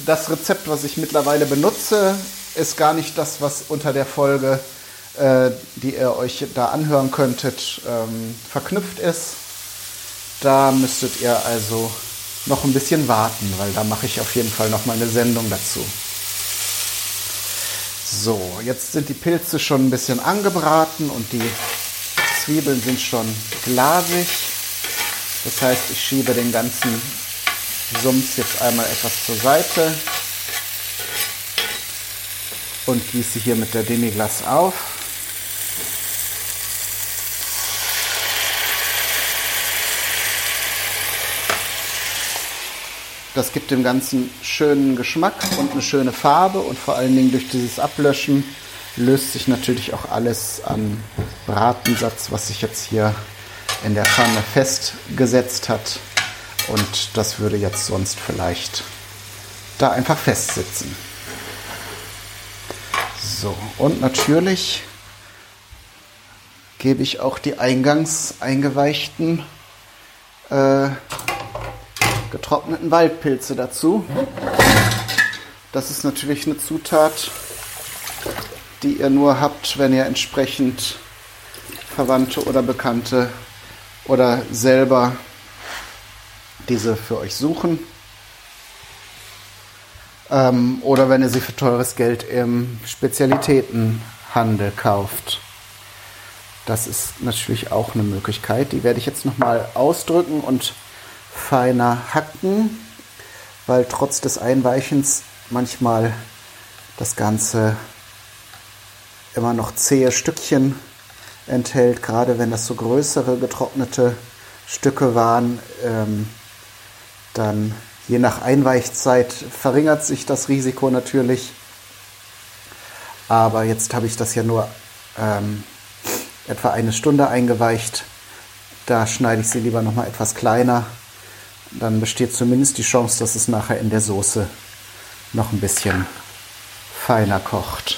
das Rezept, was ich mittlerweile benutze, ist gar nicht das, was unter der Folge, die ihr euch da anhören könntet, verknüpft ist. Da müsstet ihr also noch ein bisschen warten, weil da mache ich auf jeden Fall noch mal eine Sendung dazu. So, jetzt sind die Pilze schon ein bisschen angebraten und die Zwiebeln sind schon glasig. Das heißt, ich schiebe den ganzen Sumpf jetzt einmal etwas zur Seite und gieße hier mit der Demiglas auf. Das gibt dem Ganzen schönen Geschmack und eine schöne Farbe, und vor allen Dingen durch dieses Ablöschen löst sich natürlich auch alles an Bratensatz, was sich jetzt hier in der Pfanne festgesetzt hat, und das würde jetzt sonst vielleicht da einfach festsitzen. So, und natürlich gebe ich auch die eingangs eingeweichten getrockneten Waldpilze dazu. Das ist natürlich eine Zutat, die ihr nur habt, wenn ihr entsprechend Verwandte oder Bekannte oder selber diese für euch suchen. Oder wenn ihr sie für teures Geld im Spezialitätenhandel kauft. Das ist natürlich auch eine Möglichkeit. Die werde ich jetzt nochmal ausdrücken und feiner hacken, weil trotz des Einweichens manchmal das Ganze immer noch zähe Stückchen enthält, gerade wenn das so größere getrocknete Stücke waren, dann je nach Einweichzeit verringert sich das Risiko natürlich, aber jetzt habe ich das ja nur etwa eine Stunde eingeweicht, da schneide ich sie lieber nochmal etwas kleiner. Dann besteht zumindest die Chance, dass es nachher in der Soße noch ein bisschen feiner kocht.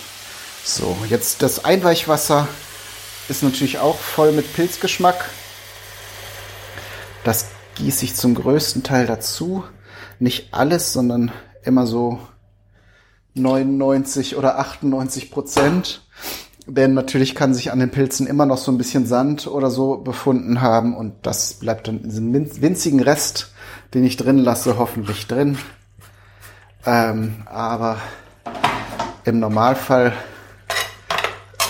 So, jetzt das Einweichwasser ist natürlich auch voll mit Pilzgeschmack. Das gieße ich zum größten Teil dazu. Nicht alles, sondern immer so 99 oder 98%. Denn natürlich kann sich an den Pilzen immer noch so ein bisschen Sand oder so befunden haben, und das bleibt dann in diesem winzigen Rest, den ich drin lasse, hoffentlich drin. Aber im Normalfall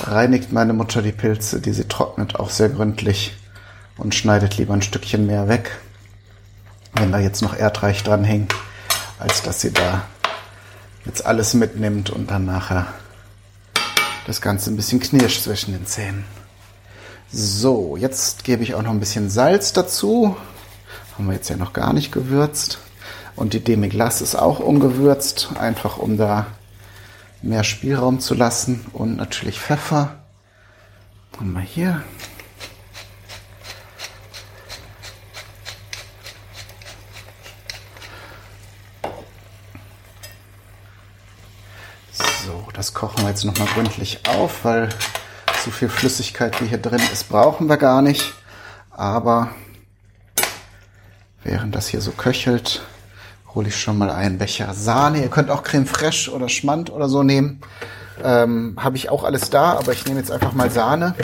reinigt meine Mutter die Pilze, die sie trocknet, auch sehr gründlich und schneidet lieber ein Stückchen mehr weg, wenn da jetzt noch Erdreich dran hängt, als dass sie da jetzt alles mitnimmt und dann nachher das Ganze ein bisschen knirscht zwischen den Zähnen. So, jetzt gebe ich auch noch ein bisschen Salz dazu. Haben wir jetzt ja noch gar nicht gewürzt. Und die Demiglas ist auch ungewürzt, einfach um da mehr Spielraum zu lassen. Und natürlich Pfeffer. Haben wir hier. Das kochen wir jetzt nochmal gründlich auf, weil so viel Flüssigkeit, die hier drin ist, brauchen wir gar nicht. Aber während das hier so köchelt, hole ich schon mal einen Becher Sahne. Ihr könnt auch Creme Fraiche oder Schmand oder so nehmen. Habe ich auch alles da, aber ich nehme jetzt einfach mal Sahne,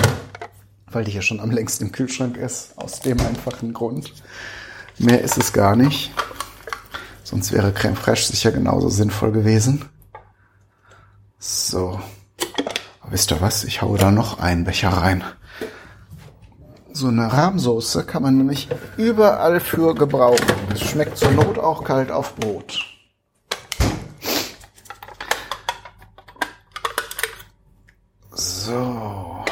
weil die hier schon am längsten im Kühlschrank ist. Aus dem einfachen Grund. Mehr ist es gar nicht. Sonst wäre Creme Fraiche sicher genauso sinnvoll gewesen. So, wisst ihr was? Ich haue da noch einen Becher rein. So eine Rahmsoße kann man nämlich überall für gebrauchen. Das schmeckt zur Not auch kalt auf Brot. So.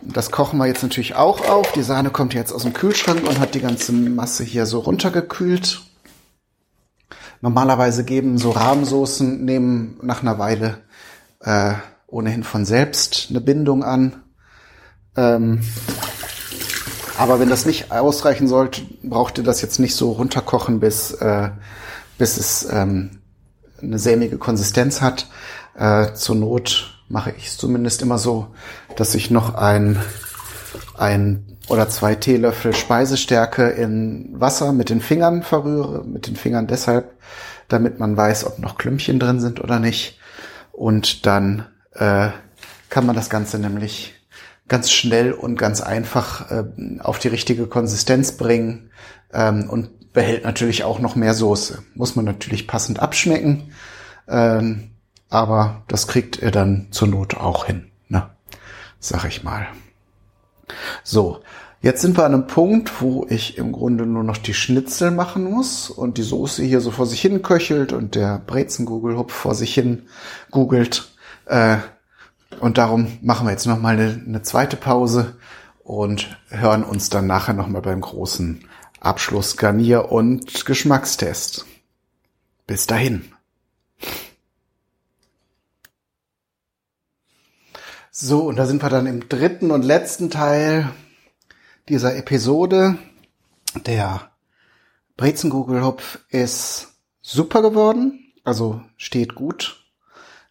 Das kochen wir jetzt natürlich auch auf. Die Sahne kommt jetzt aus dem Kühlschrank und hat die ganze Masse hier so runtergekühlt. Normalerweise geben so Rahmsoßen nehmen nach einer Weile ohnehin von selbst eine Bindung an. Aber wenn das nicht ausreichen sollte, braucht ihr das jetzt nicht so runterkochen, bis es eine sämige Konsistenz hat. Zur Not mache ich es zumindest immer so, dass ich noch ein oder 2 Teelöffel Speisestärke in Wasser mit den Fingern verrühre. Mit den Fingern deshalb, damit man weiß, ob noch Klümpchen drin sind oder nicht. Und dann kann man das Ganze nämlich ganz schnell und ganz einfach auf die richtige Konsistenz bringen und behält natürlich auch noch mehr Soße. Muss man natürlich passend abschmecken, aber das kriegt ihr dann zur Not auch hin, ne? Sag ich mal. So, jetzt sind wir an einem Punkt, wo ich im Grunde nur noch die Schnitzel machen muss und die Soße hier so vor sich hin köchelt und der Brezengugelhupf vor sich hin googelt. Und darum machen wir jetzt nochmal eine zweite Pause und hören uns dann nachher nochmal beim großen Abschluss, Garnier und Geschmackstest. Bis dahin. So, und da sind wir dann im dritten und letzten Teil dieser Episode. Der Brezengugelhupf ist super geworden, also steht gut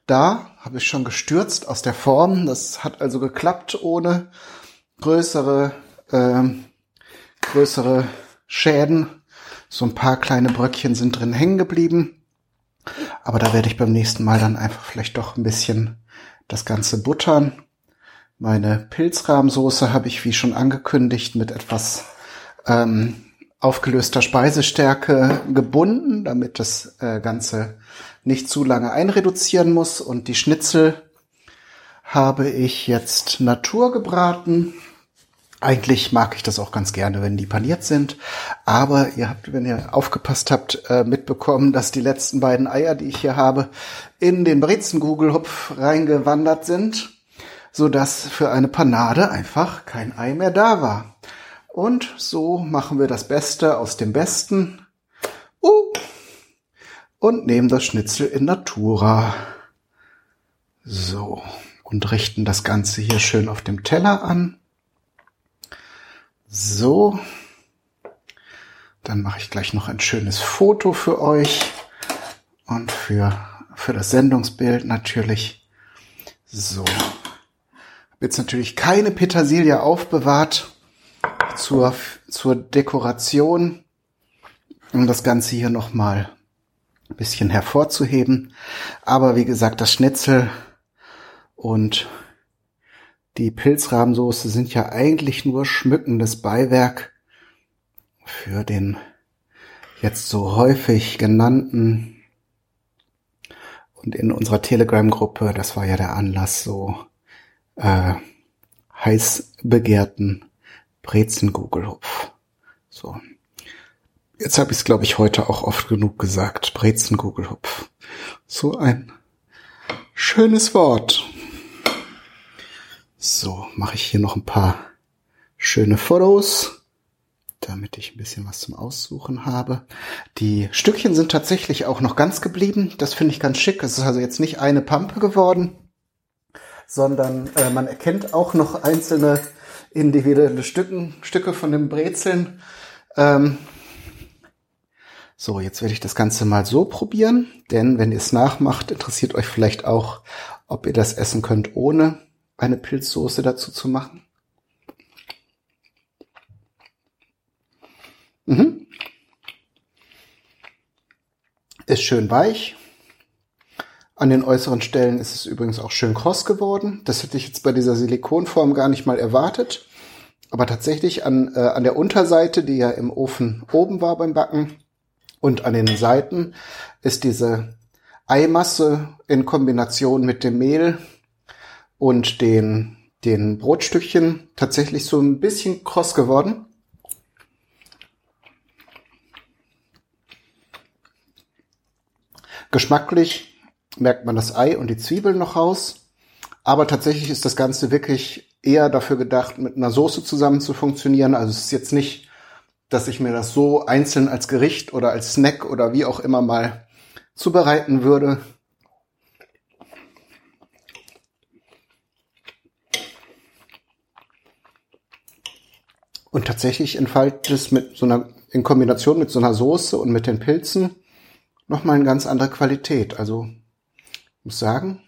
da. Habe ich schon gestürzt aus der Form. Das hat also geklappt ohne größere Schäden. So ein paar kleine Bröckchen sind drin hängen geblieben. Aber da werde ich beim nächsten Mal dann einfach vielleicht doch ein bisschen das Ganze buttern. Meine Pilzrahmsoße habe ich, wie schon angekündigt, mit etwas aufgelöster Speisestärke gebunden, damit das Ganze nicht zu lange einreduzieren muss. Und die Schnitzel habe ich jetzt naturgebraten. Eigentlich mag ich das auch ganz gerne, wenn die paniert sind. Aber ihr habt, wenn ihr aufgepasst habt, mitbekommen, dass die letzten beiden Eier, die ich hier habe, in den Brezengugelhupf reingewandert sind, sodass für eine Panade einfach kein Ei mehr da war. Und so machen wir das Beste aus dem Besten. Und nehmen das Schnitzel in Natura. So. Und richten das Ganze hier schön auf dem Teller an. So. Dann mache ich gleich noch ein schönes Foto für euch. Und für das Sendungsbild natürlich. So. Hab jetzt natürlich keine Petersilie aufbewahrt zur Dekoration. Um das Ganze hier nochmal ein bisschen hervorzuheben. Aber wie gesagt, das Schnitzel und die Pilzrahmsoße sind ja eigentlich nur schmückendes Beiwerk für den jetzt so häufig genannten. Und in unserer Telegram-Gruppe, das war ja der Anlass, so heiß begehrten Brezengugelhupf. So. Jetzt habe ich es, glaube ich, heute auch oft genug gesagt. Brezengugelhupf. So ein schönes Wort. So, mache ich hier noch ein paar schöne Fotos, damit ich ein bisschen was zum Aussuchen habe. Die Stückchen sind tatsächlich auch noch ganz geblieben. Das finde ich ganz schick. Es ist also jetzt nicht eine Pampe geworden, sondern man erkennt auch noch einzelne individuelle Stücke von den Brezeln. So, jetzt werde ich das Ganze mal so probieren, denn wenn ihr es nachmacht, interessiert euch vielleicht auch, ob ihr das essen könnt, ohne eine Pilzsoße dazu zu machen. Mhm. Ist schön weich. An den äußeren Stellen ist es übrigens auch schön kross geworden. Das hätte ich jetzt bei dieser Silikonform gar nicht mal erwartet. Aber tatsächlich an der Unterseite, die ja im Ofen oben war beim Backen, und an den Seiten ist diese Eimasse in Kombination mit dem Mehl und den Brotstückchen tatsächlich so ein bisschen kross geworden. Geschmacklich merkt man das Ei und die Zwiebeln noch raus. Aber tatsächlich ist das Ganze wirklich eher dafür gedacht, mit einer Soße zusammen zu funktionieren. Also es ist jetzt nicht, dass ich mir das so einzeln als Gericht oder als Snack oder wie auch immer mal zubereiten würde. Und tatsächlich entfaltet es in Kombination mit so einer Soße und mit den Pilzen nochmal eine ganz andere Qualität. Also, ich muss sagen,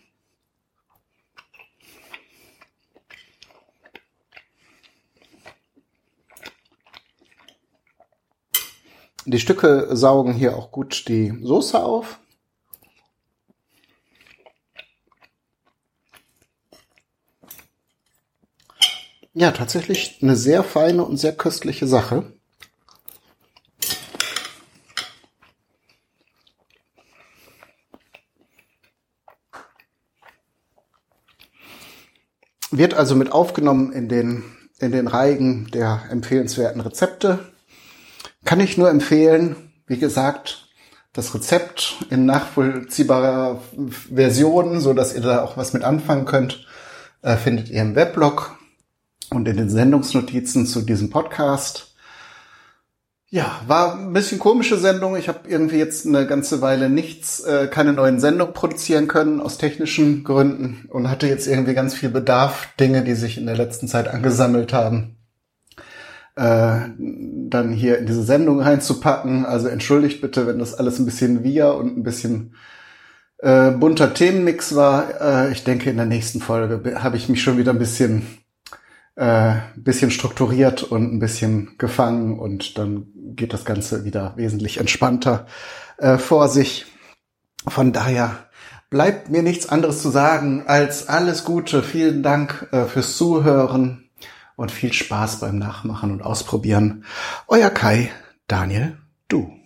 die Stücke saugen hier auch gut die Soße auf. Ja, tatsächlich eine sehr feine und sehr köstliche Sache. Wird also mit aufgenommen in den Reigen der empfehlenswerten Rezepte. Kann ich nur empfehlen, wie gesagt, das Rezept in nachvollziehbarer Version, so dass ihr da auch was mit anfangen könnt, findet ihr im Weblog und in den Sendungsnotizen zu diesem Podcast. Ja, war ein bisschen komische Sendung. Ich habe irgendwie jetzt eine ganze Weile keine neuen Sendungen produzieren können aus technischen Gründen und hatte jetzt irgendwie ganz viel Bedarf, Dinge, die sich in der letzten Zeit angesammelt haben, dann hier in diese Sendung reinzupacken. Also entschuldigt bitte, wenn das alles ein bisschen wirr und ein bisschen bunter Themenmix war. Ich denke, in der nächsten Folge habe ich mich schon wieder ein bisschen strukturiert und ein bisschen gefangen und dann geht das Ganze wieder wesentlich entspannter vor sich. Von daher bleibt mir nichts anderes zu sagen als alles Gute, vielen Dank fürs Zuhören und viel Spaß beim Nachmachen und Ausprobieren. Euer Kai, Daniel, du.